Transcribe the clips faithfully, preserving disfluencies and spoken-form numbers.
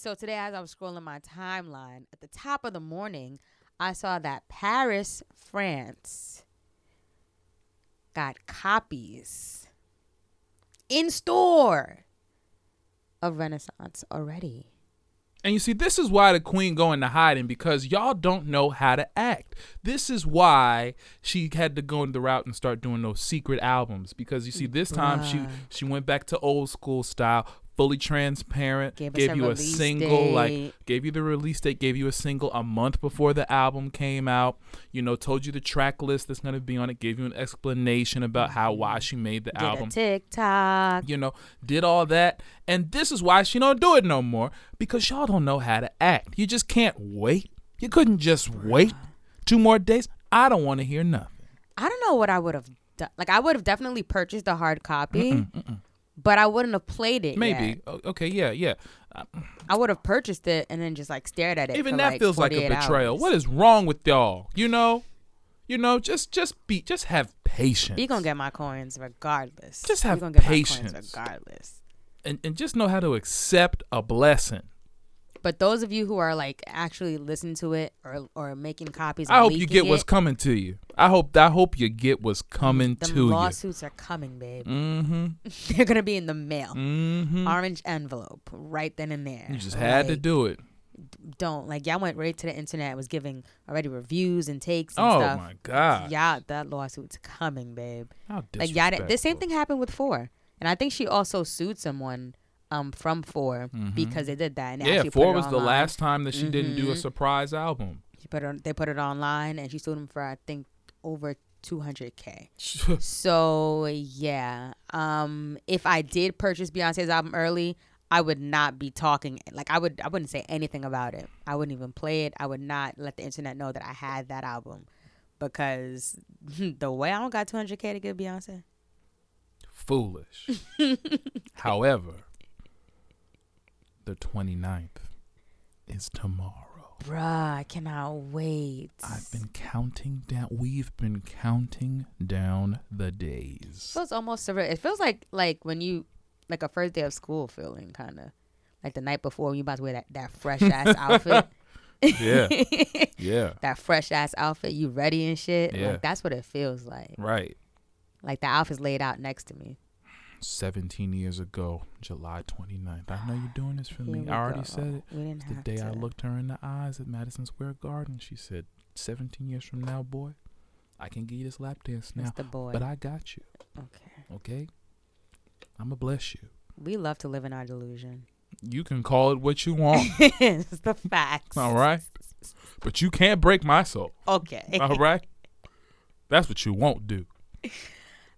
So today, as I was scrolling my timeline, at the top of the morning, I saw that Paris, France got copies in store of Renaissance already. And you see, this is why the queen go into hiding, because y'all don't know how to act. This is why she had to go the route and start doing those secret albums, because you see, this time uh. she she went back to old school style, fully transparent, gave, gave you a, a single, date. like gave you the release date, gave you a single a month before the album came out, you know, told you the track list that's going to be on it, gave you an explanation about how, why she made the did album. A TikTok. You know, did all that. And this is why she don't do it no more, because y'all don't know how to act. You just can't wait. You couldn't just wait two more days. I don't want to hear nothing. I don't know what I would have done. Like, I would have definitely purchased a hard copy. Mm-mm, mm-mm. But I wouldn't have played it Maybe. Yet. Okay, yeah, yeah. I would have purchased it and then just, like, stared at it. Even for that like feels like a betrayal. Hours. What is wrong with y'all? You know? You know, just just be, just have patience. You're going to get my coins regardless. Just have gonna patience. Get my coins regardless. And, and just know how to accept a blessing. But those of you who are, like, actually listening to it or or making copies, I hope you get it, what's coming to you. I hope I hope you get what's coming to you. The lawsuits are coming, babe. Mm-hmm. They're going to be in the mail. Mm-hmm. Orange envelope right then and there. You just had like, to do it. Don't. Like, y'all went right to the internet. It was giving already reviews and takes and oh, stuff. Oh, my God. Y'all, that lawsuit's coming, babe. How disrespectful. Like, y'all, the same thing happened with Four. And I think she also sued someone. Um, from Four mm-hmm. because they did that. And yeah, Four was the last time that she mm-hmm. didn't do a surprise album. She put it, they put it online, and she sued them for I think over two hundred k. So yeah, um, if I did purchase Beyonce's album early, I would not be talking. Like I would, I wouldn't say anything about it. I wouldn't even play it. I would not let the internet know that I had that album, because the way I don't got two hundred k to give Beyonce. Foolish. However. The twenty-ninth is tomorrow. Bruh, I cannot wait. I've been counting down. We've been counting down the days. It feels almost surreal. It feels like like when you, like a first day of school feeling kind of. Like the night before when you're about to wear that, that fresh-ass outfit. Yeah. Yeah. That fresh-ass outfit. You ready and shit. Yeah. Like, that's what it feels like. Right. Like the outfit's laid out next to me. seventeen years ago, July twenty-ninth. I know you're doing this for me. I already go. said it. We didn't it's the have day to. I looked her in the eyes at Madison Square Garden. She said, seventeen years from now, boy, I can give you this lap dance now. Mister Boy. But I got you. Okay. Okay? I'm going to bless you. We love to live in our delusion. You can call it what you want. It's the facts. All right? But you can't break my soul. Okay. All right? That's what you won't do.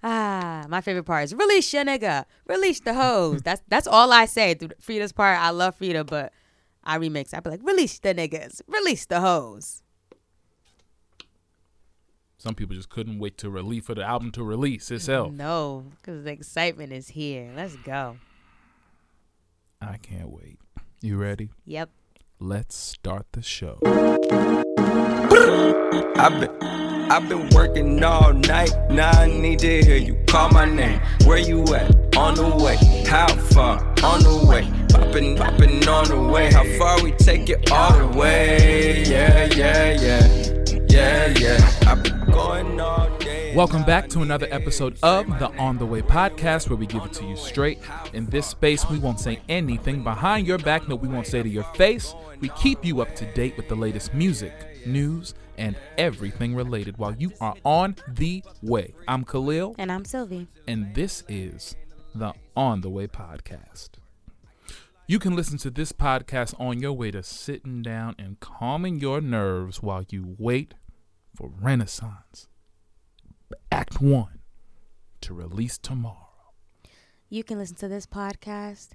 Ah, my favorite part is release your nigga, release the hoes. That's that's all I say through Frida's part. I love Frida, but I remix. I be like, release the niggas, release the hoes. Some people just couldn't wait to release for the album to release itself. No, because the excitement is here. Let's go. I can't wait. You ready? Yep. Let's start the show. I've been. I've been working all night, now I need to hear you call my name. Where you at? On the way. How far? On the way. Poppin', poppin' on the way. How far we take it all the way? Yeah, yeah, yeah. Yeah, yeah. I've been going all day. Welcome back to another episode of the On The Way Podcast, where we give it to you straight. In this space, we won't say anything behind your back, no, we won't say to your face. We keep you up to date with the latest music, news, and everything related while you are on the way. I'm Khalil. And I'm Sylvie. And this is the On The Way Podcast. You can listen to this podcast on your way to sitting down and calming your nerves while you wait for Renaissance Act One to release tomorrow. You can listen to this podcast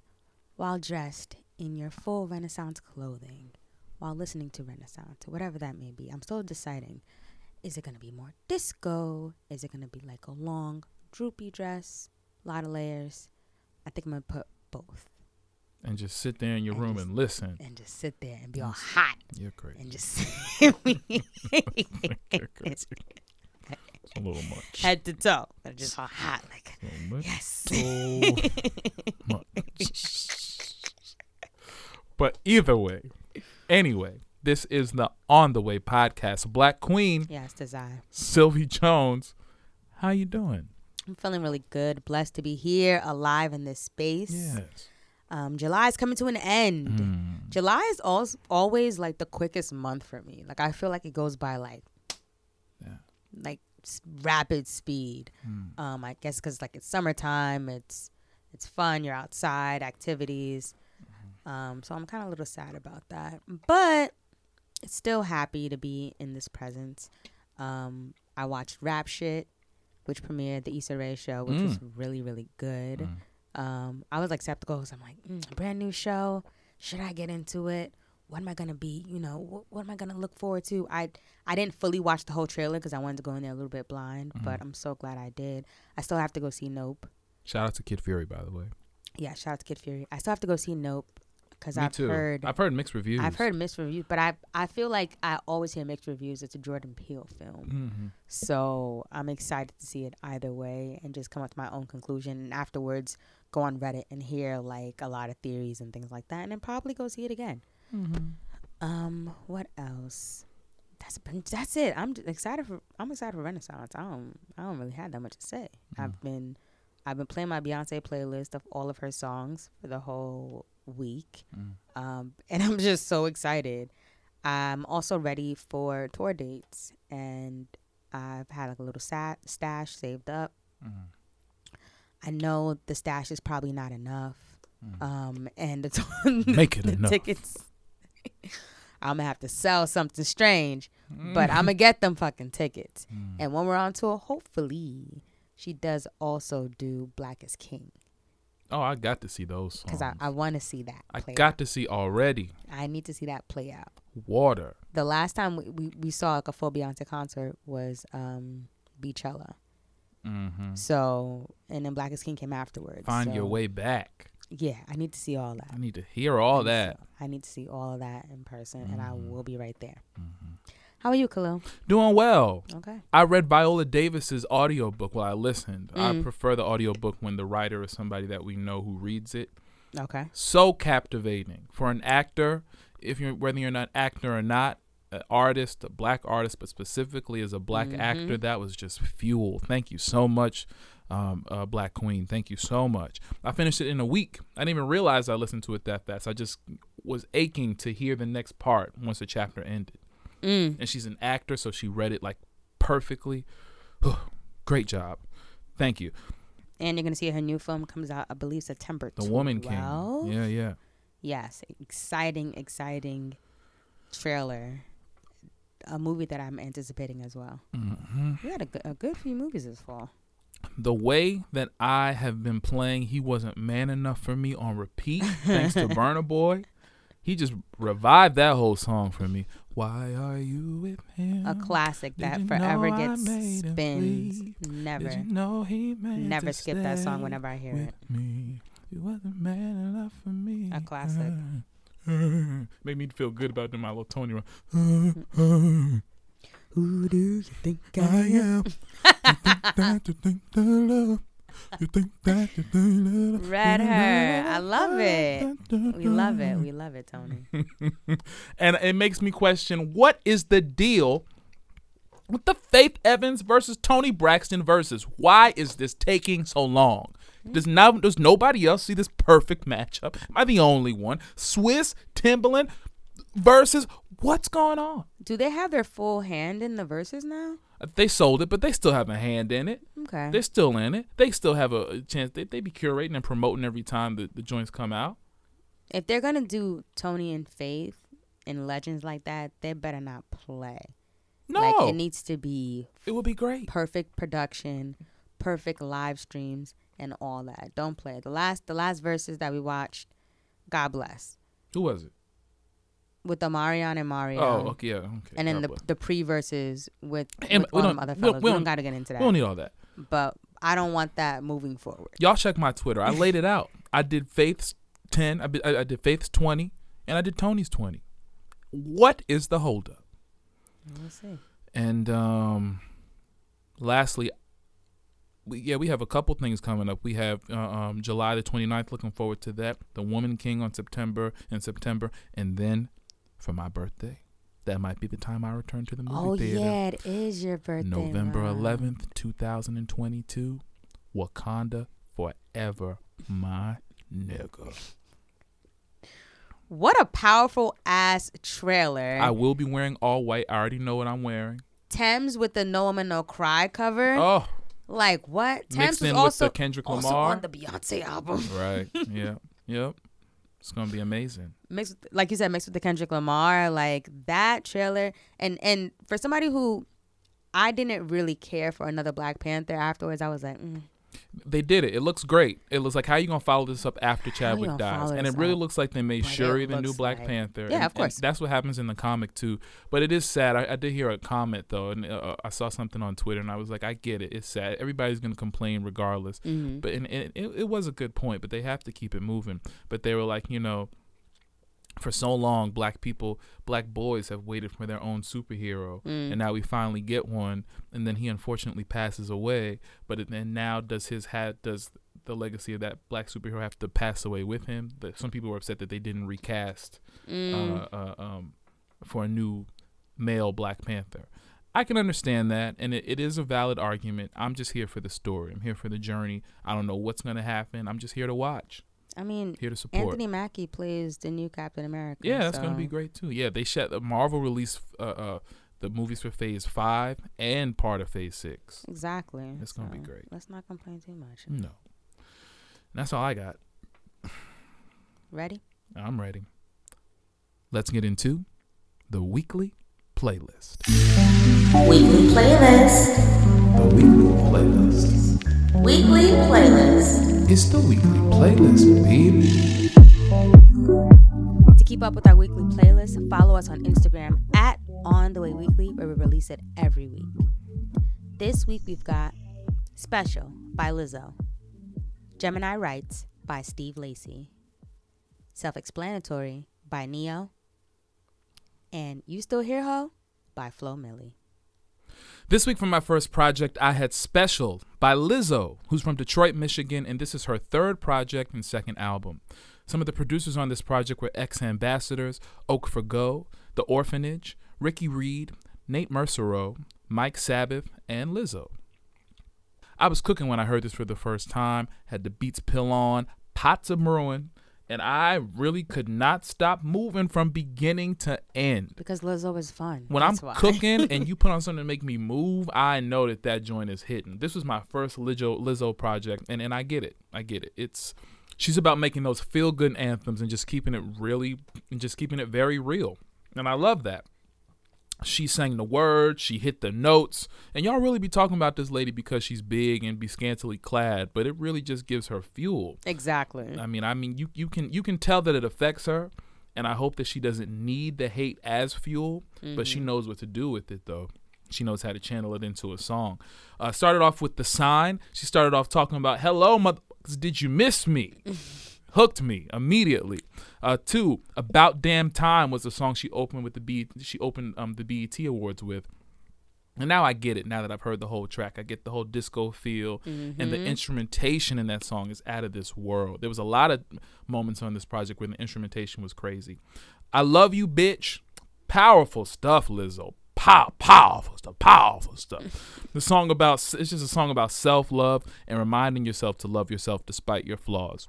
while dressed in your full Renaissance clothing. While listening to Renaissance, whatever that may be. I'm still deciding, is it going to be more disco? Is it going to be like a long, droopy dress? A lot of layers? I think I'm going to put both. And just sit there in your and room just, and listen. And just sit there and be all hot. You're crazy. And just You're crazy. It's a little much. Head to toe. But just all hot. Like, so much. Yes. So much. But either way, anyway, this is the On The Way podcast. Black Queen. Yes, it's I. Sylvie Jones. How you doing? I'm feeling really good. Blessed to be here, alive in this space. Yes. Um, July is coming to an end. Mm. July is al- always like the quickest month for me. Like I feel like it goes by like, yeah. like s- rapid speed. Mm. Um, I guess because like it's summertime, it's it's fun. You're outside, activities. Mm-hmm. Um, so I'm kind of a little sad about that, but it's still happy to be in this presence. Um, I watched Rap Shit, which premiered the Issa Rae show, which mm. was really really good. Mm. Um, I was like skeptical because I'm like, mm, brand new show. Should I get into it? What am I going to be? You know, wh- what am I going to look forward to? I I didn't fully watch the whole trailer because I wanted to go in there a little bit blind, mm-hmm. but I'm so glad I did. I still have to go see Nope. Shout out to Kid Fury, by the way. Yeah, shout out to Kid Fury. I still have to go see Nope because I've too. heard. I've heard mixed reviews. I've heard mixed reviews, but I, I feel like I always hear mixed reviews. It's a Jordan Peele film. Mm-hmm. So I'm excited to see it either way and just come up to my own conclusion. And afterwards, go on Reddit and hear like a lot of theories and things like that, and then probably go see it again. Mm-hmm. Um, what else? That's been, that's it. I'm excited for I'm excited for Renaissance. I don't I don't really have that much to say. Mm. I've been I've been playing my Beyonce playlist of all of her songs for the whole week, mm. um, and I'm just so excited. I'm also ready for tour dates, and I've had like a little sat- stash saved up. Mm. I know the stash is probably not enough, mm. um, and the, t- Make it the enough. tickets. I'm gonna have to sell something strange, mm. but I'm gonna get them fucking tickets. Mm. And when we're on tour, hopefully, she does also do Black is Kueng. Oh, I got to see those songs because I, I want to see that. I got out. to see already. I need to see that play out. Water. The last time we, we, we saw like a full Beyonce concert was um, Beychella. Mm-hmm. So, and then Black is Kueng came afterwards. Find so. your way back. Yeah, I need to see all that. I need to hear all that. So I need to see all of that in person, mm-hmm. and I will be right there. Mm-hmm. How are you, Khalil? Doing well. Okay. I read Viola Davis's audiobook while I listened. Mm. I prefer the audiobook when the writer is somebody that we know who reads it. Okay. So captivating for an actor, if you're whether you're an actor or not. An artist, a black artist, but specifically as a black mm-hmm. actor, that was just fuel. Thank you so much, um, uh, Black Queen. Thank you so much. I finished it in a week. I didn't even realize I listened to it that fast. I just was aching to hear the next part once the chapter ended. Mm. And she's an actor, so she read it like perfectly. Great job. Thank you. And you're going to see her new film comes out, I believe, September twelfth. The Woman Kueng. Yeah, yeah. Yes. Exciting, exciting trailer. A movie that I'm anticipating as well. Mm-hmm. We had a, g- a good few movies this fall. The way that I have been playing He Wasn't Man Enough for me on repeat, thanks to Burna Boy. He just revived that whole song for me. Why are you with him? A classic that forever gets spins. Never. You know he never skip that song whenever I hear it. Me. You wasn't man enough for me. A classic. Uh, Made me feel good about doing my little Tony run. Who do you think I am? You think that you think that love. You think that you think love. Read her. I love it. We love it. We love it, Tony. And it makes me question, what is the deal with the Faith Evans versus Tony Braxton versus? Why is this taking so long? Does not does nobody else see this perfect matchup? Am I the only one? Swiss Timbaland versus, what's going on? Do they have their full hand in the verses now? They sold it, but they still have a hand in it. Okay, they're still in it. They still have a, a chance. They they be curating and promoting every time the, the joints come out. If they're gonna do Tony and Faith and legends like that, they better not play. No, like, it needs to be. It would be great. Perfect production, perfect live streams. And all that. Don't play it. The last the last verses that we watched, God bless. Who was it? With Omarion and Mario. Oh, okay, yeah, okay. And then the, the pre-verses with, with all them other fellas. We don't, we don't got to get into that. We don't need all that. But I don't want that moving forward. Y'all check my Twitter. I laid it out. I did Faith's ten, I, I, I did Faith's twenty, and I did Tony's twenty. What is the holdup? We'll see. And um, lastly, we, yeah, we have a couple things coming up. We have uh, um, July the twenty-ninth, looking forward to that. The Woman Kueng on September, in September. And then for my birthday, that might be the time I return to the movie oh, theater. Oh, yeah, it is your birthday. November eleventh, twenty twenty-two. Wakanda forever, my nigga. What a powerful ass trailer. I will be wearing all white. I already know what I'm wearing. Thames with the No Woman No Cry cover. Oh. Like what? Thames was also with the Kendrick Lamar. Also on the Beyonce album. Right. Yeah. Yep. It's going to be amazing. Mixed with, like you said, mixed with the Kendrick Lamar. Like that trailer. And and for somebody who, I didn't really care for another Black Panther afterwards. I was like, mm. They did it. It looks great. It looks like, how are you going to follow this up after Chadwick dies? And it really up? looks like they made but Shuri the new Black like... Panther. Yeah, and, of course. That's what happens in the comic, too. But it is sad. I, I did hear a comment, though, and uh, I saw something on Twitter, and I was like, I get it. It's sad. Everybody's going to complain regardless. Mm-hmm. But and, and it, it was a good point, but they have to keep it moving. But they were like, you know, for so long, black people, black boys have waited for their own superhero. Mm. And now we finally get one. And then he unfortunately passes away. But then now does his hat, does the legacy of that black superhero have to pass away with him? The, some people were upset that they didn't recast mm. uh, uh, um, for a new male Black Panther. I can understand that. And it, it is a valid argument. I'm just here for the story. I'm here for the journey. I don't know what's going to happen. I'm just here to watch. I mean, Anthony Mackie plays the new Captain America. Yeah, that's so. going to be great, too. Yeah, they shut the Marvel released uh, uh, the movies for Phase five and part of Phase six. Exactly. It's so going to be great. Let's not complain too much. No. And that's all I got. Ready? I'm ready. Let's get into the weekly playlist. Weekly playlist. The weekly playlist. Weekly playlist. It's the weekly playlist, baby. To keep up with our weekly playlist, follow us on Instagram at On The Way Weekly, where we release it every week. This week we've got Special by Lizzo, Gemini Rights by Steve Lacy, Self-Explanatory by Neo, and You Still Here Ho by Flo Milli. This week for my first project, I had Special by Lizzo, who's from Detroit, Michigan, and this is her third project and second album. Some of the producers on this project were ex-ambassadors, Oak for Go, The Orphanage, Ricky Reed, Nate Mercero, Mike Sabbath, and Lizzo. I was cooking when I heard this for the first time, had the beats pill on, pots a brewing, and I really could not stop moving from beginning to end. Because Lizzo is fun. When That's I'm why. cooking and you put on something to make me move, I know that that joint is hitting. This was my first Lizzo, Lizzo project, and, and I get it. I get it. It's she's about making those feel-good anthems and just keeping it really, and just keeping it very real. And I love that. She sang the words, she hit the notes, and y'all really be talking about this lady because she's big and be scantily clad, but it really just gives her fuel. Exactly. I mean, I mean, you, you can you can tell that it affects her, and I hope that she doesn't need the hate as fuel, mm-hmm. but she knows what to do with it, though. She knows how to channel it into a song. Uh, started off with The Sign. She started off talking about, hello, motherfuckers, did you miss me? Hooked me immediately. Uh, two, About Damn Time was the song she opened with the B. She opened um, the B E T Awards with, and now I get it. Now that I've heard the whole track, I get the whole disco feel, mm-hmm. and the instrumentation in that song is out of this world. There was a lot of moments on this project where the instrumentation was crazy. I Love You, Bitch. Powerful stuff, Lizzo. Pow, powerful stuff, powerful stuff. The song about it's just a song about self-love and reminding yourself to love yourself despite your flaws.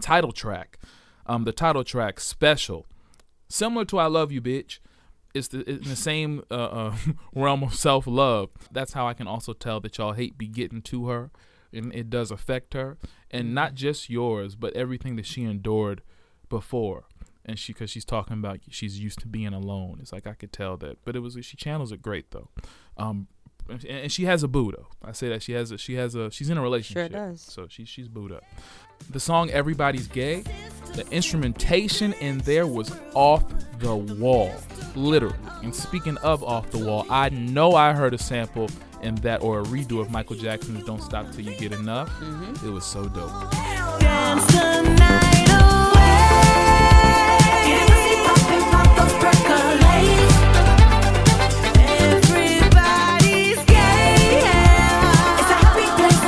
Title track, um, the title track Special, similar to I Love You, Bitch. It's, the, it's in the same uh, uh, realm of self-love. That's how I can also tell that y'all hate be getting to her, and it does affect her, and not just yours, but everything that she endured before. And she, because she's talking about she's used to being alone. It's like I could tell that, but it was she channels it great though. Um, and she has a boo though. I say that she has a she has a she's in a relationship. Sure does. So she she's booed up. The song Everybody's Gay, the instrumentation in there was off the wall, literally. And speaking of off the wall, I know I heard a sample in that or a redo of Michael Jackson's Don't Stop Till You Get Enough. Mm-hmm. It was so dope. Dance the night away. Get busy, pop and pop those percolates. Everybody's gay. It's a happy place.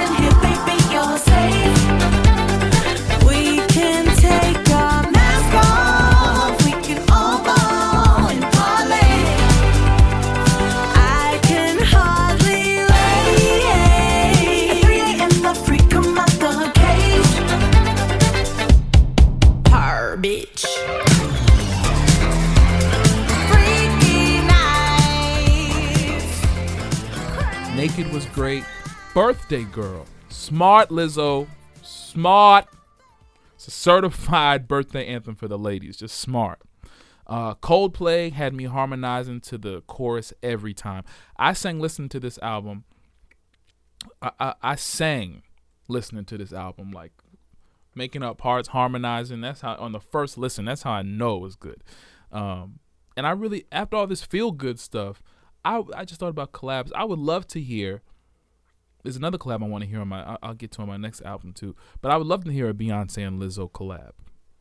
bitch. Freaky nights. Naked was great. Birthday Girl. Smart, Lizzo. Smart. It's a certified birthday anthem for the ladies. Just smart. Uh, Coldplay had me harmonizing to the chorus every time. I sang listening to this album. I, I, I sang listening to this album, like making up parts, harmonizing. That's how, on the first listen, that's how I know it was good. Um, and I really, after all this feel good stuff, I, I just thought about collabs. I would love to hear. There's another collab I want to hear on my. I'll get to on my next album too. But I would love to hear a Beyonce and Lizzo collab.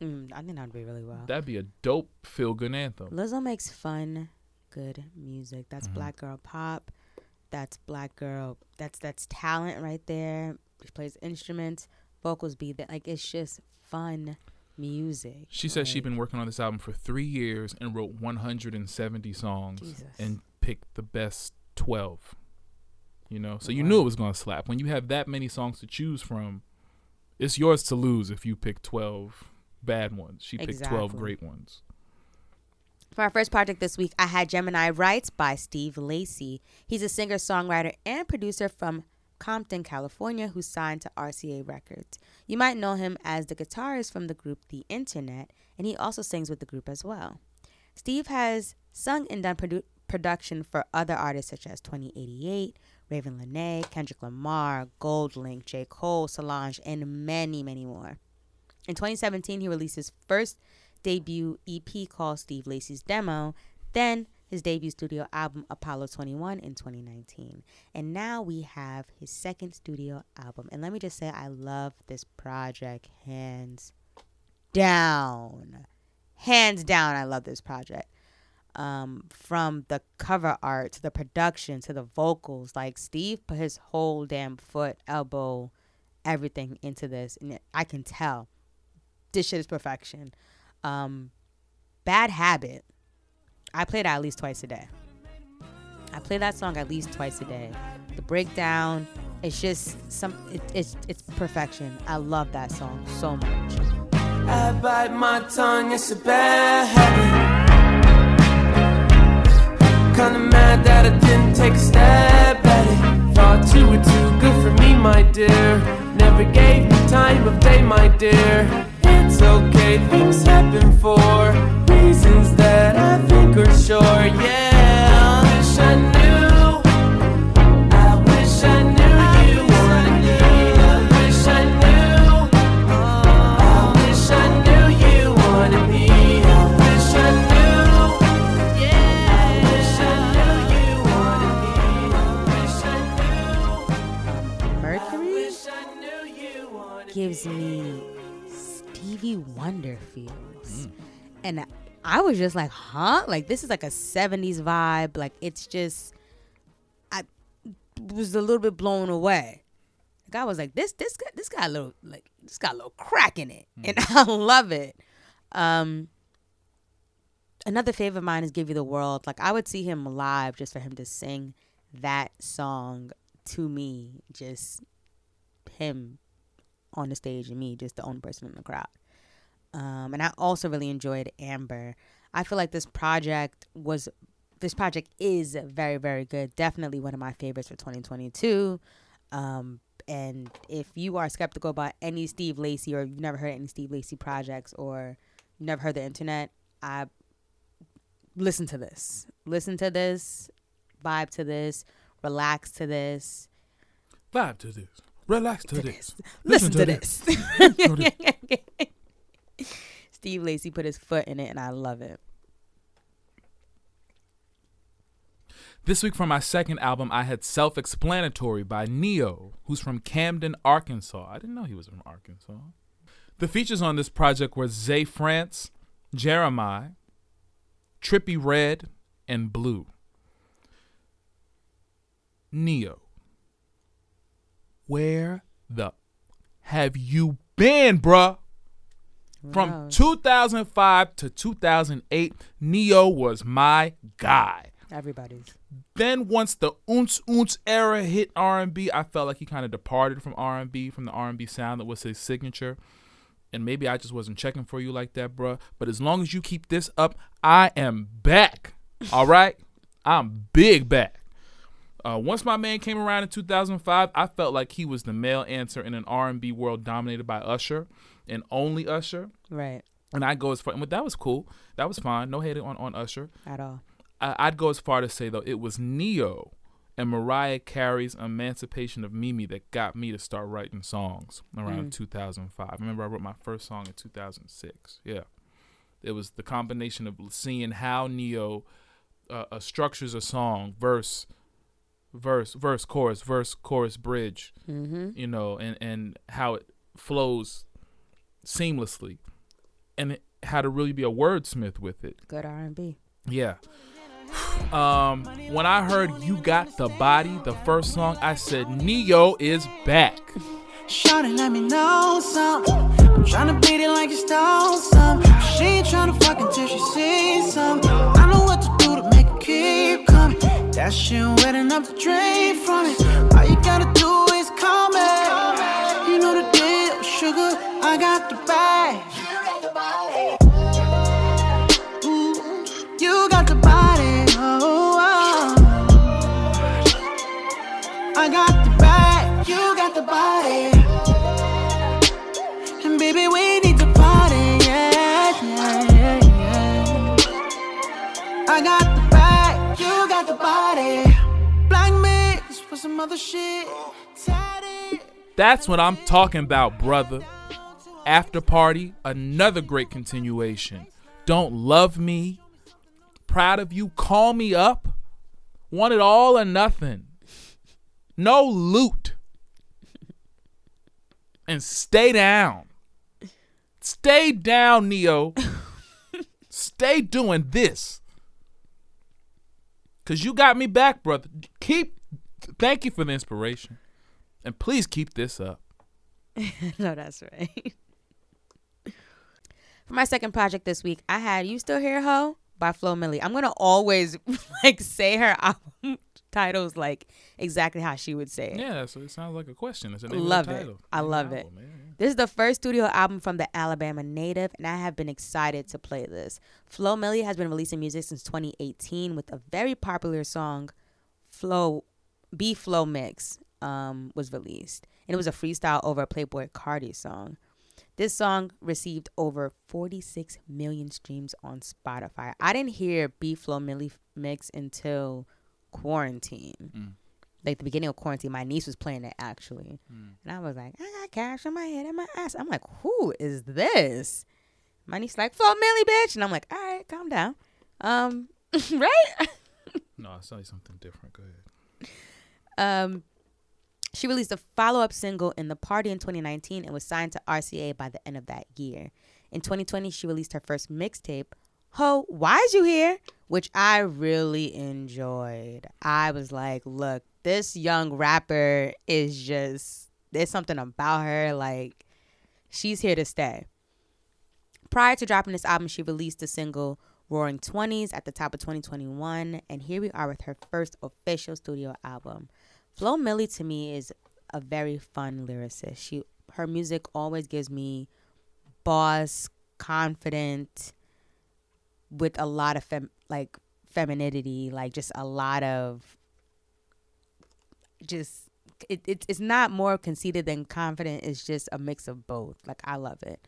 Mm, I think that'd be really well. That'd be a dope feel good anthem. Lizzo makes fun, good music. That's mm-hmm. Black girl pop. That's black girl. That's that's talent right there. She plays instruments, vocals, beat that. Like it's just fun music. She like, says she's been working on this album for three years and wrote one hundred seventy songs Jesus. And picked the best twelve. You know, so you wow. knew it was gonna slap. When you have that many songs to choose from, it's yours to lose if you pick twelve bad ones. She exactly. picked twelve great ones. For our first project this week, I had Gemini Rights by Steve Lacy. He's a singer, songwriter, and producer from Compton, California, who's signed to R C A Records. You might know him as the guitarist from the group The Internet, and he also sings with the group as well. Steve has sung and done produ- production for other artists such as twenty eighty-eight, Raven Lynae, Kendrick Lamar, Goldlink, J. Cole, Solange, and many, many more. In twenty seventeen, he released his first debut E P called Steve Lacy's Demo, then his debut studio album Apollo twenty-one in twenty nineteen. And now we have his second studio album. And let me just say, I love this project hands down. Hands down, I love this project. Um, from the cover art to the production to the vocals, like Steve put his whole damn foot, elbow, everything into this, and I can tell this shit is perfection. Um, Bad Habit, I play that at least twice a day. I play that song at least twice a day. The breakdown, it's just some, it, it's it's perfection. I love that song so much. I bite my tongue, it's a bad habit. Kinda mad that I didn't take a stab at it. Thought you were too good for me, my dear. Never gave me time of day, my dear. It's okay, things happen for reasons that I think are sure, yeah. I wish I knew, I wish I knew you. I wish I knew, I wish I knew you wanted me. I wish I knew. Gives me Stevie Wonder feels. Mm. And I was just like, huh? Like, this is like a seventies vibe. Like, it's just, I was a little bit blown away. Like, I was like, this, this, this got a little, like, this got a little crack in it. Mm. And I love it. Um, another favorite of mine is Give You the World. Like, I would see him live just for him to sing that song to me. Just him on the stage and me just the only person in the crowd. Um, and I also really enjoyed Amber. I feel like this project was, this project is very, very good. Definitely one of my favorites for twenty twenty-two. Um, and if you are skeptical about any Steve Lacy or you've never heard any Steve Lacy projects or you've never heard The Internet, I listen to this. Listen to this, vibe to this, relax to this. Vibe to this. Relax to, to this. this. Listen, Listen to, to this. this. Steve Lacy put his foot in it, and I love it. This week for my second album, I had Self-Explanatory by Neo, who's from Camden, Arkansas. I didn't know he was from Arkansas. The features on this project were Zay France, Jeremiah, Trippy Red, and Blue. Neo. Where the have you been, bruh? Wow. From two thousand five to two thousand eight, Neo was my guy. Everybody's. Then once the ounce ounce era hit R and B, I felt like he kind of departed from R and B, from the R and B sound that was his signature. and maybe I just wasn't checking for you like that, bruh. But as long as you keep this up, I am back. All right? I'm big back. Uh, once my man came around in two thousand five, I felt like he was the male answer in an R and B world dominated by Usher and only Usher. Right. And I'd go as far, but that was cool. That was fine. No hate on, on Usher. At all. I, I'd go as far to say, though, it was Neo and Mariah Carey's Emancipation of Mimi that got me to start writing songs around mm. two thousand five. I remember I wrote my first song in two thousand six. Yeah. It was the combination of seeing how Neo uh, uh, structures a song, verse, verse, verse, chorus, verse, chorus, bridge, mm-hmm. you know, and, and how it flows seamlessly and it, how to really be a wordsmith with it. Good R and B. Yeah. Um, when I heard You Got the Body, the first song, I said, Neo is back. Shawty, let me know something. I'm trying to beat it like you stole some. She ain't trying to fuck until she sees some. I know what to do to make it keep coming. That shit wetting up the drain from it. All you gotta do is call me. You know the deal, sugar, I got the bag. You got the body, oh, oh. I got the bag, you got the body. And baby, we need to party, yeah, yeah, yeah, yeah. I got the bag, you got the body. Black mix for some other shit. That's what I'm talking about, brother. After Party, another great continuation. Don't Love Me. Proud of You. Call Me Up. Want It All or Nothing. No Loot. And Stay Down. Stay down, Neo. Stay doing this. Because you got me back, brother. Keep. Thank you for the inspiration. And please keep this up. No, that's right. For my second project this week, I had You Still Here, Ho? By Flo Milli. I'm gonna always like say her album titles like exactly how she would say it. Yeah, so it sounds like a question. It's a love it. Title. I love it. Man. This is the first studio album from the Alabama native, and I have been excited to play this. Flo Milli has been releasing music since twenty eighteen with a very popular song, Flo B Flo Mix, um, was released, and it was a freestyle over a Playboi Carti song. This song received over forty-six million streams on Spotify. I didn't hear B Flo Milli Mix until quarantine. Mm. Like the beginning of quarantine, my niece was playing it actually. Mm. And I was like, I got cash on my head and my ass. I'm like, who is this? My niece's like, Flo Milli, bitch. And I'm like, all right, calm down. Um, right? No, I saw you something different. Go ahead. Um. She released a follow-up single, In the Party, in twenty nineteen and was signed to R C A by the end of that year. In twenty twenty, she released her first mixtape, Ho, Why's You Here? Which I really enjoyed. I was like, look, this young rapper is just, there's something about her. Like, she's here to stay. Prior to dropping this album, she released the single Roaring Twenties at the top of twenty twenty-one. And here we are with her first official studio album. Flo Milli to me is a very fun lyricist. She her music always gives me boss, confident, with a lot of fem, like femininity, like just a lot of just it, it it's not more conceited than confident. It's just a mix of both. Like I love it.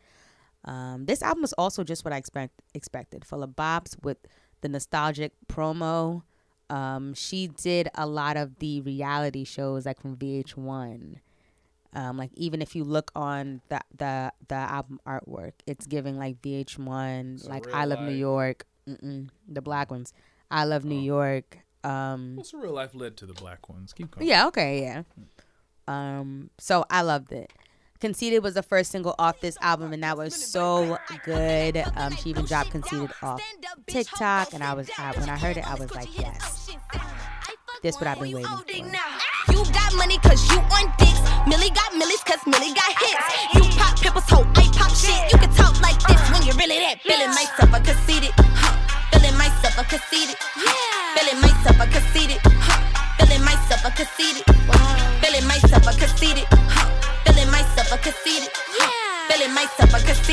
Um, this album was also just what I expect expected. Full of bops with the nostalgic promo. Um, she did a lot of the reality shows like from V H one. Um, like even if you look on the the, the album artwork, it's giving like V H one, it's like I Love life. New York, mm-mm, the black ones. I Love oh. New York. Um, What's the real life led to the black ones? Keep going. Yeah, okay, yeah. Um, so I loved it. Conceited was the first single off this album, and that was so good. Um, she even dropped Conceited off TikTok, and I was I, when I heard it, I was like, yes, this is what I've been waiting for. You got money cause you on dicks. Millie got millies cause Millie got hits. You pop pimples, ho, I pop shit. You can talk like this when you're really that. Feeling myself, I conceited. Feeling myself, I conceited. Feeling myself, I conceited. Feeling myself, I conceited. Feeling myself, I conceited. Feeling myself, I conceited. Yeah. Feeling myself, I conceited.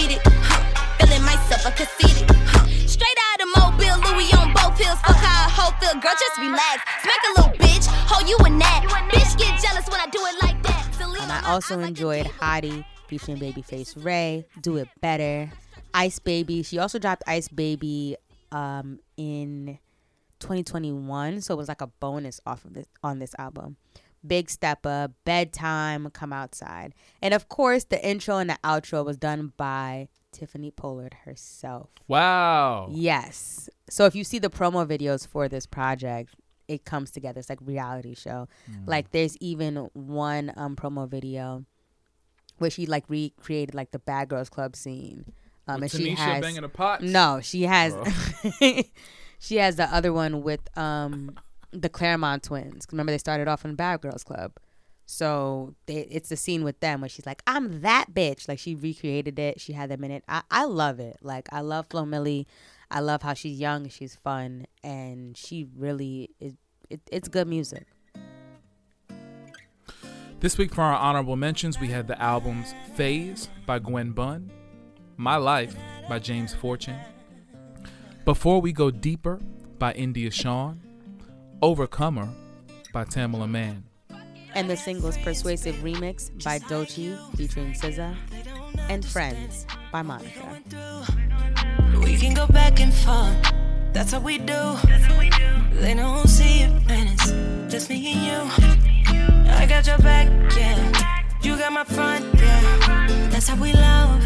just relax. Smack a little bitch, hold you in that. Bitch get jealous when I do it like that. And I also enjoyed Hottie featuring Babyface Ray, Do It Better, Ice Baby. She also dropped Ice Baby um, in twenty twenty-one, so it was like a bonus off of this on this album. Big Step Up, Bedtime, Come Outside. And of course, the intro and the outro was done by Tiffany Pollard herself. Wow. Yes. So if you see the promo videos for this project, it comes together. It's like reality show. Mm. Like there's even one um, promo video where she like recreated like the Bad Girls Club scene. Um, and Tanisha she has banging the pots. No, she has. She has the other one with um, the Claremont twins. Remember, they started off in Bad Girls Club. So they, it's the scene with them where she's like, I'm that bitch. Like, she recreated it. She had them in it. I, I love it. Like, I love Flo Milli. I love how she's young. She's fun. And she really is. It, it's good music. This week for our honorable mentions, we had the albums Phase by Gwen Bunn, My Life by James Fortune, Before We Go Deeper by India Sean, Overcomer by Tamela Mann, and the singles Persuasive Remix by Doechii featuring S Z A and Friends by Monica. We can go back and forth, that's what we do. They don't see it when it's just me and you. I got your back, yeah, you got my front, yeah. That's how we love,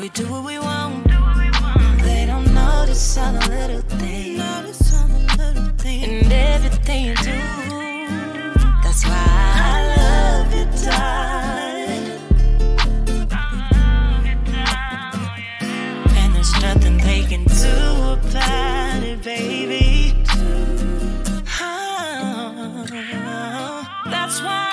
we do what we want. Notice all the little things, notice all the little things, and everything you do. That's why I love it, darling. I love it, darling. And there's nothing they can do about it, baby. Oh, that's why.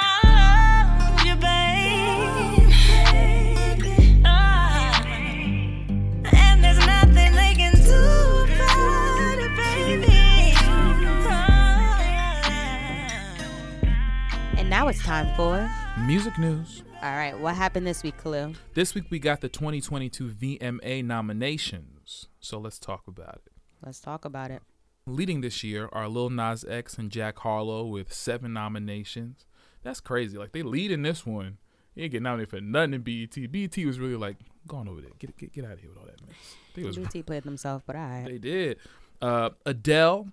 Now it's time for music news. All right, what happened this week, Khalil? This week we got the twenty twenty-two V M A nominations, so let's talk about it. Let's talk about it. Leading this year are Lil Nas X and Jack Harlow with seven nominations. That's crazy. Like, they lead in this one. They didn't get nominated for nothing in B E T. B E T was really like, go on over there. Get get, get out of here with all that mess. B E T played themselves, but all right. They did. Uh, Adele,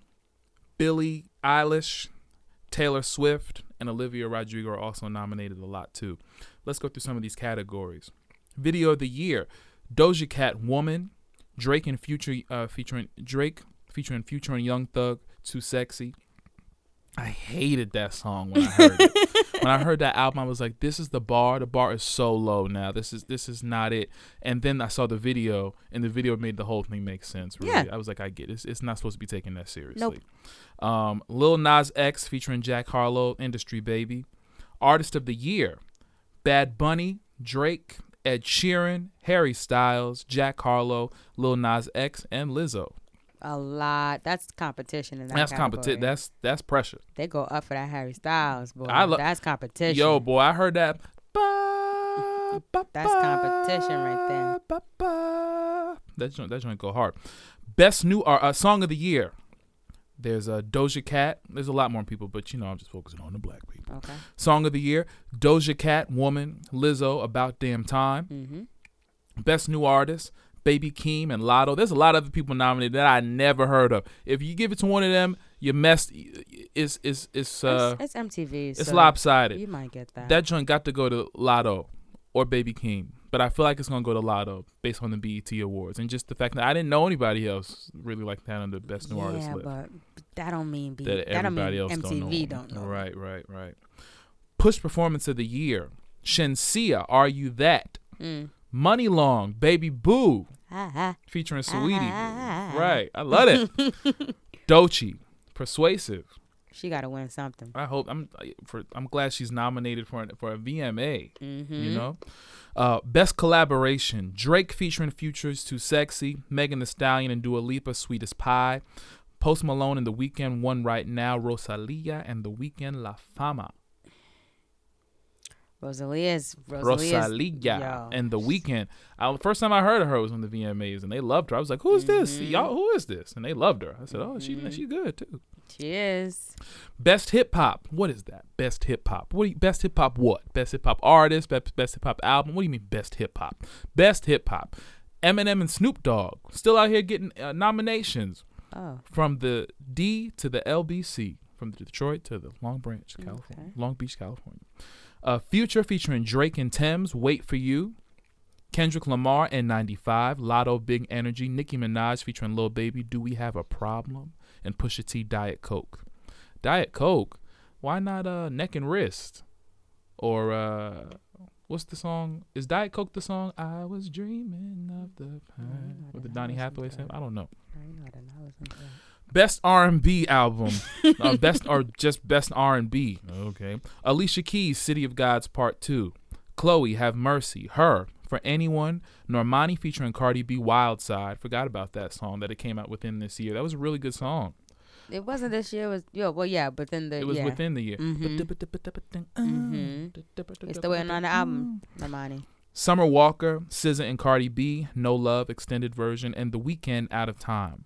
Billie Eilish, Taylor Swift, and Olivia Rodrigo are also nominated a lot too. Let's go through some of these categories. Video of the year: Doja Cat, Woman. Drake and Future uh, featuring Drake featuring Future and Young Thug, Too Sexy. I hated that song when I heard it. When I heard that album, I was like, "This is the bar. The bar is so low now. This is this is not it." And then I saw the video, and the video made the whole thing make sense. Really, yeah. I was like, "I get it. It's, it's not supposed to be taken that seriously." Nope. Um, Lil Nas X featuring Jack Harlow, Industry Baby. Artist of the Year: Bad Bunny, Drake, Ed Sheeran, Harry Styles, Jack Harlow, Lil Nas X, and Lizzo. A lot. That's competition in that That's competition. That's that's pressure. They go up for that Harry Styles, boy. I lo- that's competition. Yo, boy, I heard that. Ba, ba, that's competition right there. Ba, ba. That joint, that joint go hard. Best new uh, uh, song of the year. There's a uh, Doja Cat. There's a lot more people, but you know, I'm just focusing on the black people. Okay. Song of the year: Doja Cat, Woman, Lizzo, About Damn Time. Mm-hmm. Best new artist: Baby Keem and Lotto. There's a lot of other people nominated that I never heard of. If you give it to one of them, you messed. It's it's it's uh. It's, it's M T V. It's so lopsided. You might get that. That joint got to go to Lotto or Baby Keem, but I feel like it's gonna go to Lotto based on the B E T Awards and just the fact that I didn't know anybody else really like that on the Best New yeah, Artist list. Yeah, but that don't mean B E T. That, that don't mean else M T V don't know. Don't know. Right, right, right. Push Performance of the Year: Shensia, Are You That? Mm. Money Long, Baby Boo, uh-huh. featuring Saweetie. Uh-huh. Right. I love it. Doechii, Persuasive. She got to win something. I hope. I'm for, I'm glad she's nominated for, for a V M A, mm-hmm. you know. Uh, best collaboration: Drake featuring Future's Too Sexy, Megan Thee Stallion and Dua Lipa, Sweet as Pie. Post Malone and The Weeknd, One Right Now, Rosalía, and The Weeknd, La Fama. Rosalia's Rosalia and The Weeknd. I, first time I heard of her was on the V M As, and they loved her. I was like, "Who is mm-hmm. this? Y'all, who is this?" And they loved her. I said, "Oh, mm-hmm. she she's good too." She is. Best hip hop. What is that? Best hip hop. What? Do you, best hip hop. What? Best hip hop artist. Best, best hip hop album. What do you mean best hip hop? Best hip hop. Eminem and Snoop Dogg still out here getting uh, nominations. Oh. From the D to the L B C, from the Detroit to the Long Branch, California, okay. Long Beach, California. Uh, Future featuring Drake and Thames, Wait For You. Kendrick Lamar and ninety-five, Lotto, Big Energy. Nicki Minaj featuring Lil Baby, Do We Have a Problem? And Pusha T, Diet Coke. Diet Coke, why not uh, Neck and Wrist? Or uh, what's the song? Is Diet Coke the song? I was dreaming of the pine. Or the Donny Hathaway song? I don't know. I know that I was into that. Best R and B album. uh, best or just best R and B. Okay. Alicia Keys, City of Gods Part two. Chloe, Have Mercy. Her, For Anyone. Normani featuring Cardi B, Wild Side. Forgot about that song that it came out within this year. That was a really good song. It wasn't this year. It was, yeah, well, yeah, but then the It was yeah. within the year. Mm-hmm. It's the way on the album, Normani. Summer Walker, S Z A and Cardi B, No Love, extended version, and The Weeknd, Out of Time.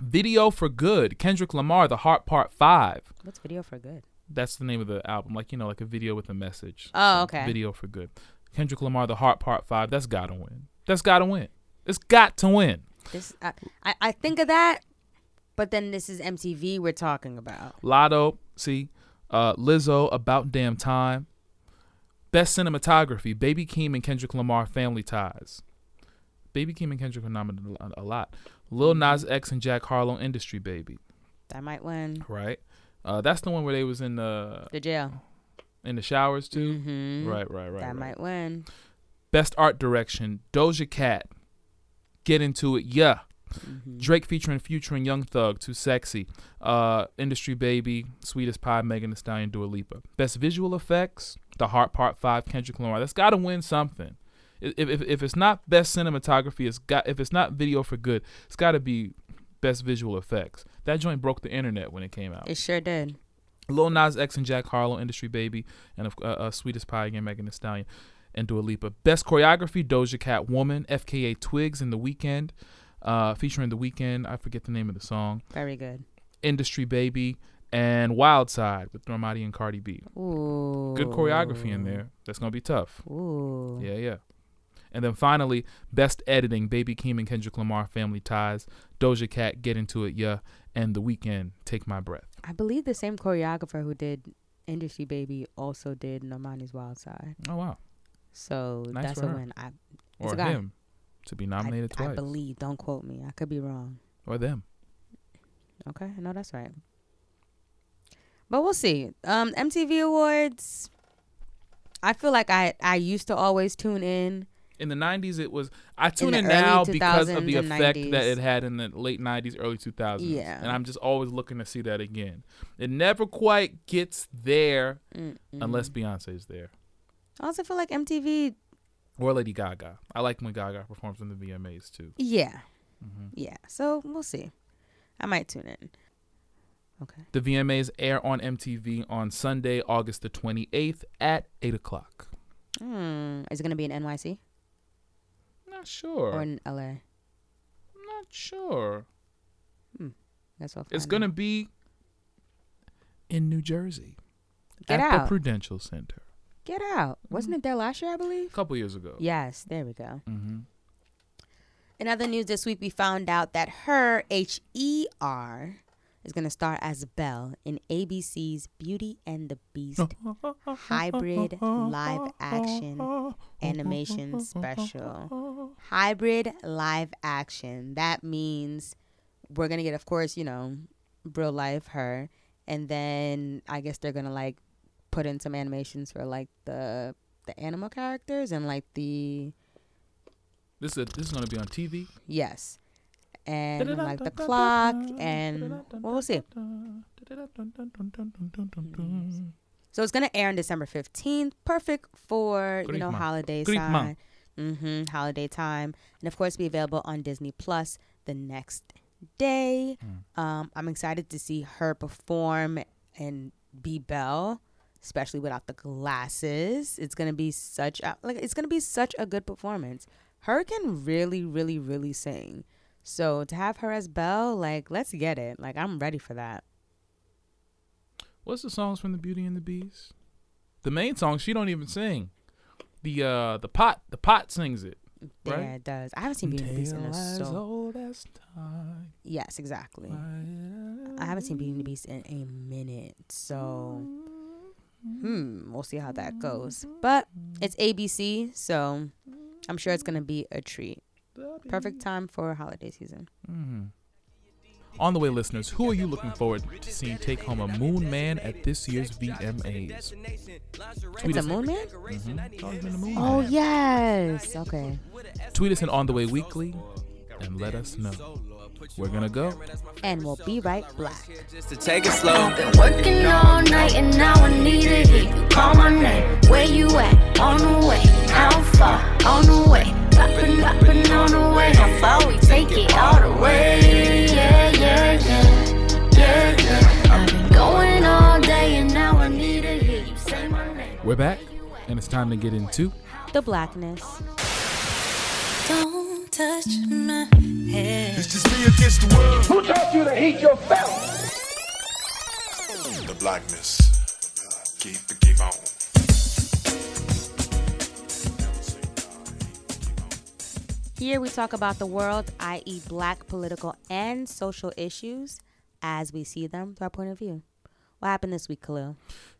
Video for Good, Kendrick Lamar, The Heart Part five. What's Video for Good? That's the name of the album, like, you know, like a video with a message. Oh, okay. Video for Good. Kendrick Lamar, The Heart Part five, that's gotta win. That's gotta win. It's got to win. This, I, I, I think of that, but then this is M T V we're talking about. Lotto, see, uh, Lizzo, About Damn Time. Best cinematography, Baby Keem and Kendrick Lamar, Family Ties. Baby Keem and Kendrick were nominated a lot. Lil Nas X and Jack Harlow, Industry Baby. That might win. Right. Uh, that's the one where they was in the... The jail. In the showers, too. Mm-hmm. Right, right, right. That right. might win. Best art direction, Doja Cat. Get Into It, yeah. Mm-hmm. Drake featuring Future and Young Thug, Too Sexy. Uh, Industry Baby, Sweet as Pie, Megan Thee Stallion, Dua Lipa. Best visual effects, The Heart Part Five, Kendrick Lamar. That's got to win something. If, if if it's not best cinematography, it's got. If it's not Video for Good, it's got to be best visual effects. That joint broke the internet when it came out. It sure did. Lil Nas X and Jack Harlow, Industry Baby, and uh, uh, Sweet as Pie again, Megan Thee Stallion, and Dua Lipa. Best choreography, Doja Cat, Woman, F K A Twigs, and The Weeknd, uh, featuring The Weeknd. I forget the name of the song. Very good. Industry Baby. And Wild Side with Normani and Cardi B. Ooh. Good choreography in there. That's going to be tough. Ooh. Yeah, yeah. And then finally, Best Editing, Baby Keem and Kendrick Lamar, Family Ties, Doja Cat, Get Into It, yeah, and The Weeknd, Take My Breath. I believe the same choreographer who did Industry Baby also did Normani's Wild Side. Oh, wow. So nice, that's a her. Win. I, or a him to be nominated I, twice. I believe. Don't quote me. I could be wrong. Or them. Okay. No, that's right. But we'll see. Um, M T V Awards, I feel like I, I used to always tune in. In the nineties, it was... I tune in, in now because of the effect nineties. That it had in the late nineties, early two thousands. Yeah. And I'm just always looking to see that again. It never quite gets there Mm-mm. unless Beyonce's there. I also feel like M T V... Or Lady Gaga. I like when Gaga performs in the V M As, too. Yeah. Mm-hmm. Yeah. So, we'll see. I might tune in. Okay. The V M As air on M T V on Sunday, August the twenty-eighth at eight o'clock. Mm. Is it going to be in N Y C? Not sure. Or in L A? I'm not sure. Hmm. That's all. It's going to be in New Jersey. Get out. At the Prudential Center. Get out. Mm-hmm. Wasn't it there last year, I believe? A couple years ago. Yes. There we go. Mm-hmm. In other news this week, we found out that Her, H E R... is going to star as Belle in A B C's Beauty and the Beast hybrid live action animation special. Hybrid live action. That means we're going to get, of course, you know, real life Her. And then I guess they're going to, like, put in some animations for, like, the the animal characters and, like, the... This is, this is going to be on T V? Yes. And like the clock, and well, we'll see. So it's gonna air on December fifteenth, perfect for you know holiday time, mm-hmm, holiday time, and of course be available on Disney Plus the next day. Um, I'm excited to see her perform and be Belle. especially without the glasses. It's gonna be such a, like it's gonna be such a good performance. Her can really, really, really sing. So to have her as Belle, like, let's get it. Like, I'm ready for that. What's the songs from The Beauty and the Beast? The main song, she don't even sing. The uh, the pot, the pot sings it. Yeah, right? It does. I haven't seen Beauty and the Beast in a so. Time. Yes, exactly. I haven't seen Beauty and the Beast in a minute, so hmm, we'll see how that goes. But it's A B C, so I'm sure it's gonna be a treat. Perfect time for holiday season. Mm-hmm. On the way, listeners, who are you looking forward to seeing take home a Moon Man at this year's V M As? Tweet it's us. A Moon Man? Mm-hmm. A moon oh, man. Yes. Okay. Tweet us in On The Way Weekly and let us know. We're going to go. And we'll be right back. Just to take it slow. I've been working all night and now I need to hear you call my name. Where you at? On the way. How far? On the way. Poppin', poppin' on the way. How far we take it all the way. Yeah, yeah, yeah, yeah, yeah. I've been going all day and now I need to hear you say my name. We're back, and it's time to get into the blackness. Don't touch my head. It's just me against the world. Who taught you to hate yourself? The blackness. Keep the game on. Here we talk about the world, that is black political and social issues as we see them through our point of view. What happened this week, Khalil?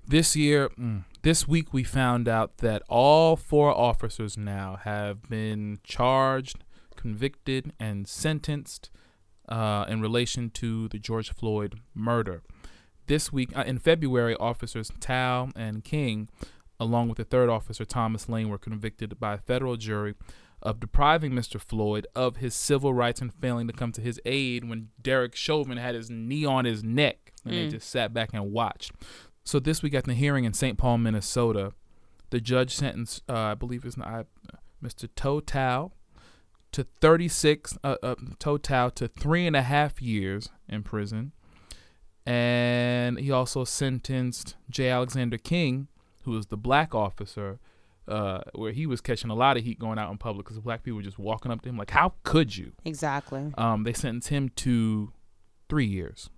This year, mm, this week we found out that all four officers now have been charged, convicted, and sentenced uh, in relation to the George Floyd murder. This week, uh, in February, officers Tao and King, along with the third officer, Thomas Lane, were convicted by a federal jury of depriving Mister Floyd of his civil rights and failing to come to his aid when Derek Chauvin had his knee on his neck and mm. they just sat back and watched. So this week at the hearing in Saint Paul, Minnesota, the judge sentenced, uh, I believe it's not, Mister To Tao to thirty-six, uh, uh, To Tao to three and a half years in prison. And he also sentenced J. Alexander King, who was the black officer, Uh, where he was catching a lot of heat going out in public because black people were just walking up to him like, how could you? Exactly. Um, they sentenced him to three years.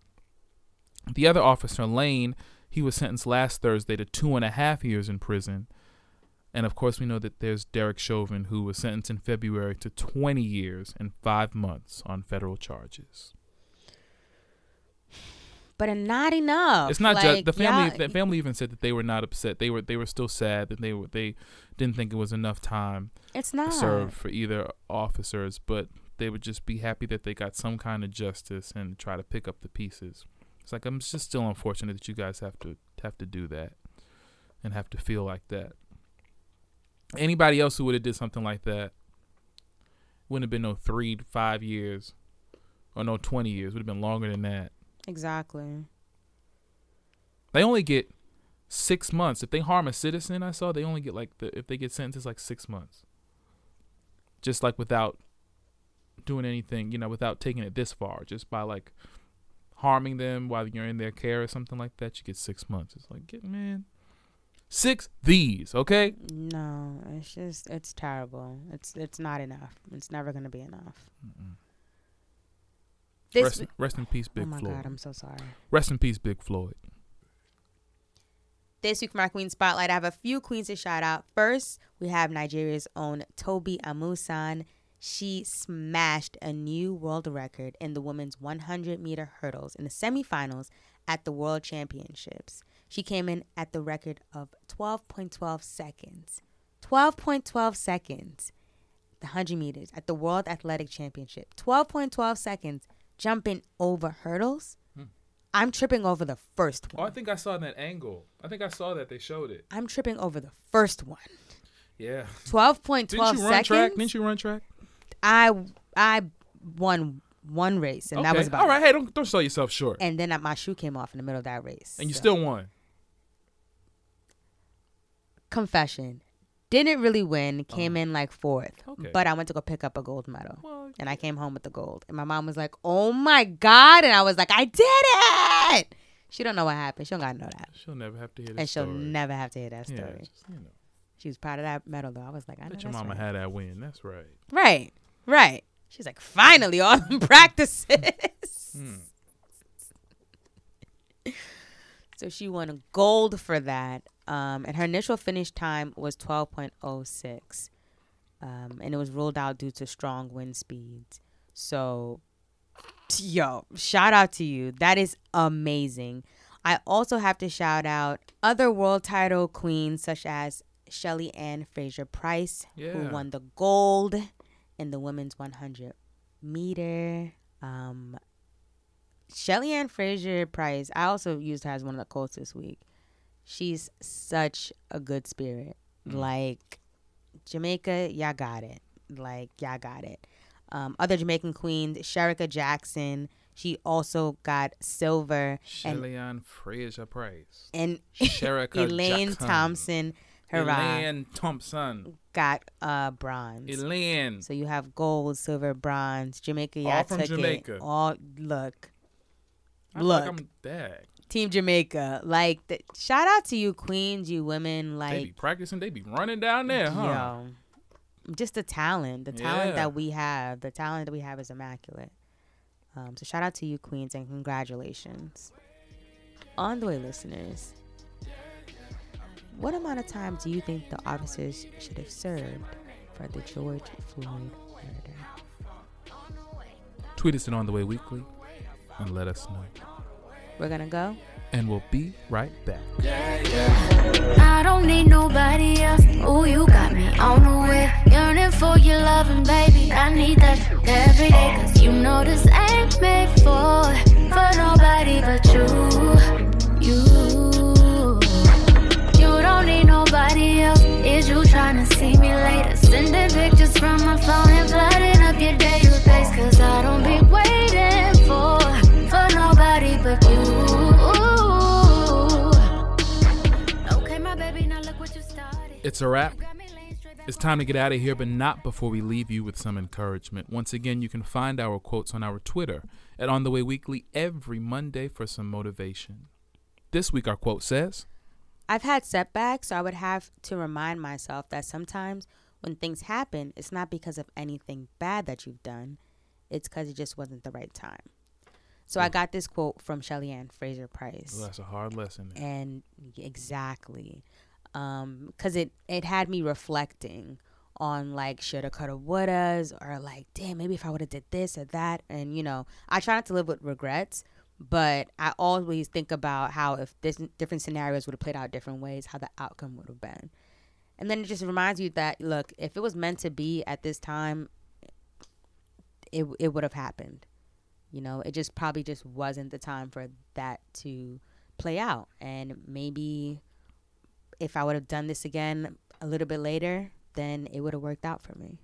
The other officer, Lane, he was sentenced last Thursday to two and a half years in prison. And, of course, we know that there's Derek Chauvin, who was sentenced in February to twenty years and five months on federal charges. But not enough. It's not like, just the family. Yeah. The family even said that they were not upset. They were they were still sad that they were they didn't think it was enough time. It's not served for either officers, but they would just be happy that they got some kind of justice and try to pick up the pieces. It's like I'm just still unfortunate that you guys have to have to do that and have to feel like that. Anybody else who would have did something like that wouldn't have been no three to five years or no twenty years. Would have been longer than that. Exactly. They only get six months. If they harm a citizen, I saw, they only get like, the, if they get sentenced, it's like six months. Just like without doing anything, you know, without taking it this far. Just by like harming them while you're in their care or something like that, you get six months. It's like, get man. Six these, okay? No, it's just, it's terrible. It's it's not enough. It's never going to be enough. Mm-mm. Rest in, rest in peace, Big Floyd. Oh, my God, I'm so sorry. Rest in peace, Big Floyd. This week from our Queen Spotlight, I have a few queens to shout out. First, we have Nigeria's own Tobi Amusan. She smashed a new world record in the women's one hundred meter hurdles in the semifinals at the World Championships. She came in at the record of twelve point one two seconds. twelve point one two seconds. The one hundred meters at the World Athletic Championship. twelve point one two seconds. Jumping over hurdles, hmm. I'm tripping over the first one. Oh, I think I saw that angle. I think I saw that. They showed it. I'm tripping over the first one. Yeah. twelve point one two Didn't you seconds. Run track? Didn't you run track? I I won one race, and okay. that was about all right. It. Hey, don't, don't sell yourself short. And then my shoe came off in the middle of that race. And so. You still won. Confession. Didn't really win, came oh. in like fourth, okay. but I went to go pick up a gold medal, well, okay. and I came home with the gold. And my mom was like, oh, my God, and I was like, I did it. She don't know what happened. She don't gotta know that. She'll never have to hear that and story. And she'll never have to hear that story. Yeah, just, you know. She was proud of that medal, though. I was like, I know that your mama right. had that win. That's right. Right, right. She's like, finally, all them practices. Mm. So she won gold for that, um, and her initial finish time was twelve point oh six, um, and it was ruled out due to strong wind speeds. So, yo, shout out to you. That is amazing. I also have to shout out other world title queens such as Shelly Ann Fraser Price, yeah. who won the gold in the women's one hundred meter. Um, Shelly Ann Fraser Price, I also used her as one of the quotes this week. She's such a good spirit. Mm. Like, Jamaica, y'all got it. Like, y'all got it. Um, other Jamaican queens, Sherika Jackson. She also got silver. Shelly Ann Fraser Price. And Sherika Elaine Jackson. Thompson. Hurrah. Elaine Thompson got uh, bronze. Elaine. So you have gold, silver, bronze. Jamaica, y'all all from took Jamaica. It. All look, I'm look. Like I'm dead. Team Jamaica, like the, shout out to you, queens, you women. Like they be practicing, they be running down there, huh? Yo, just the talent, the talent yeah. that we have, the talent that we have is immaculate. Um, so shout out to you, queens, and congratulations, On The Way listeners. What amount of time do you think the officers should have served for the George Floyd murder? Tweet us at On The Way Weekly and let us know. We're gonna go, and we'll be right back. I don't need nobody else. Oh, you got me on the way. Yearning for your loving, baby. I need that every day, cause you know this ain't made for for nobody but you, you. Ain't nobody else. Is you trying to see me later? Sending pictures from my phone and flooding up your database. Cause I don't be waiting for for nobody but you. Okay, my baby, now look what you started. It's a wrap. It's time to get out of here, but not before we leave you with some encouragement. Once again, you can find our quotes on our Twitter at On The Way Weekly every Monday for some motivation. This week, our quote says, I've had setbacks, so I would have to remind myself that sometimes when things happen, it's not because of anything bad that you've done. It's because it just wasn't the right time. So mm. I got this quote from Shelly Ann Fraser Price. Well, that's a hard lesson. Man. And exactly. Um, 'cause it, it had me reflecting on like shoulda, coulda, wouldas, or like, damn, maybe if I woulda did this or that. And, you know, I try not to live with regrets. But I always think about how if this different scenarios would have played out different ways, how the outcome would have been. And then it just reminds you that, look, if it was meant to be at this time, it it would have happened. You know, it just probably just wasn't the time for that to play out. And maybe if I would have done this again a little bit later, then it would have worked out for me.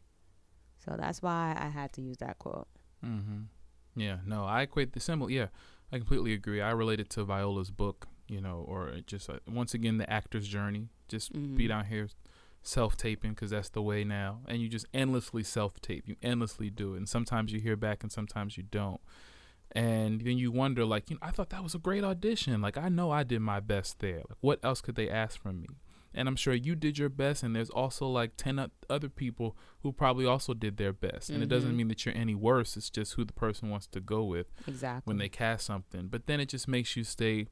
So that's why I had to use that quote. Mm-hmm. Yeah, no, I equate the symbol. Yeah. I completely agree. I related to Viola's book, you know, or just, uh, once again, the actor's journey. Just mm-hmm. be down here self-taping because that's the way now. And you just endlessly self-tape. You endlessly do it. And sometimes you hear back and sometimes you don't. And then you wonder, like, you know, I thought that was a great audition. Like, I know I did my best there. Like, what else could they ask from me? And I'm sure you did your best. And there's also, like, ten other people who probably also did their best. And mm-hmm. it doesn't mean that you're any worse. It's just who the person wants to go with exactly. when they cast something. But then it just makes you stay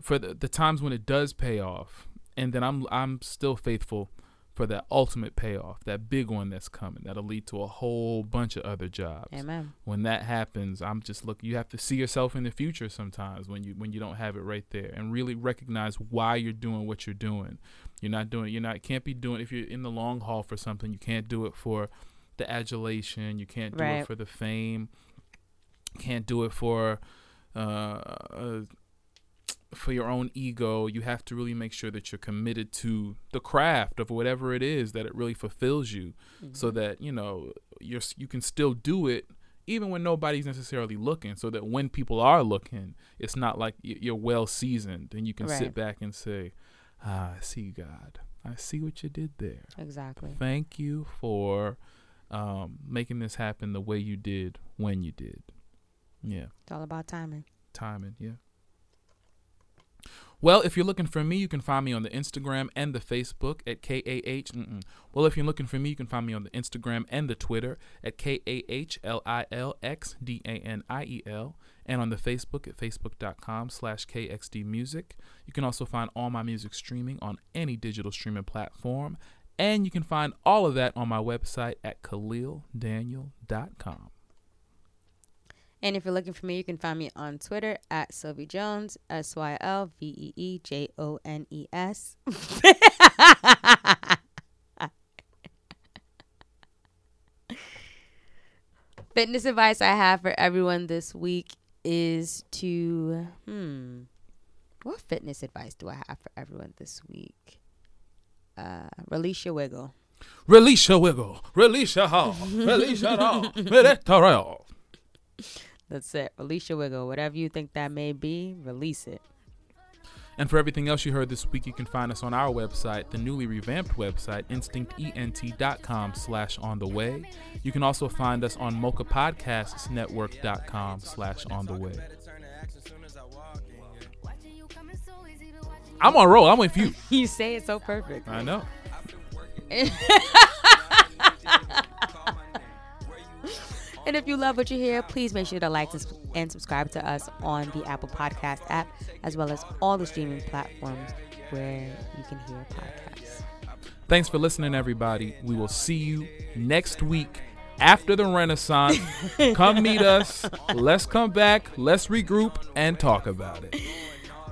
for the, the times when it does pay off. And then I'm I'm still faithful for that ultimate payoff, that big one that's coming. That'll lead to a whole bunch of other jobs. Amen. When that happens, I'm just look. You have to see yourself in the future sometimes when you when you don't have it right there, and really recognize why you're doing what you're doing. You're not doing. You're not. Can't be doing. If you're in the long haul for something, you can't do it for the adulation. You can't do right. it for the fame. You can't do it for. Uh, uh, for your own ego. You have to really make sure that you're committed to the craft of whatever it is, that it really fulfills you mm-hmm. so that, you know, you're, you can still do it even when nobody's necessarily looking, so that when people are looking, it's not like you're well seasoned and you can right. sit back and say, ah, I see God. I see what you did there. Exactly. Thank you for um, making this happen the way you did when you did. Yeah. It's all about timing. Timing. Yeah. Well, if you're looking for me, you can find me on the Instagram and the Facebook at K A H. Mm-mm. Well, if you're looking for me, you can find me on the Instagram and the Twitter at K A H L I L X D A N I E L. And on the Facebook at facebook.com slash KXDmusic. You can also find all my music streaming on any digital streaming platform. And you can find all of that on my website at khalil daniel dot com. And if you're looking for me, you can find me on Twitter at Sylvie Jones, S Y L V E E J O N E S. Fitness advice I have for everyone this week is to, hmm, what fitness advice do I have for everyone this week? Uh, release your wiggle. Release your wiggle. Release your hall. Release your hall. Release your hall. That's it. Release your wiggle. Whatever you think that may be, release it. And for everything else you heard this week, you can find us on our website, the newly revamped website, instinct ent dot com slash on the way. You can also find us on mocha podcasts network dot com slash on the way. I'm on roll. I'm with you. You say it so perfect. I know. And if you love what you hear, please make sure to like and subscribe to us on the Apple Podcast app, as well as all the streaming platforms where you can hear podcasts. Thanks for listening, everybody. We will see you next week after the Renaissance. Come meet us. Let's come back. Let's regroup and talk about it.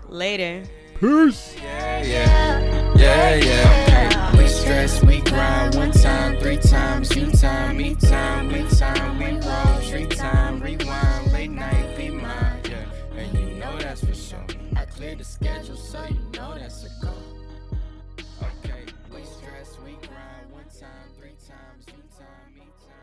Later. Peace. Yeah, yeah. Yeah, yeah. We stress, we grind. One time, three times. You time, me time, we time. We roll, three time, rewind. Late night, be mine. Yeah, and you know that's for sure. I cleared the schedule, so you know that's a goal. Okay. We stress, we grind. One time, three times. You time, me time.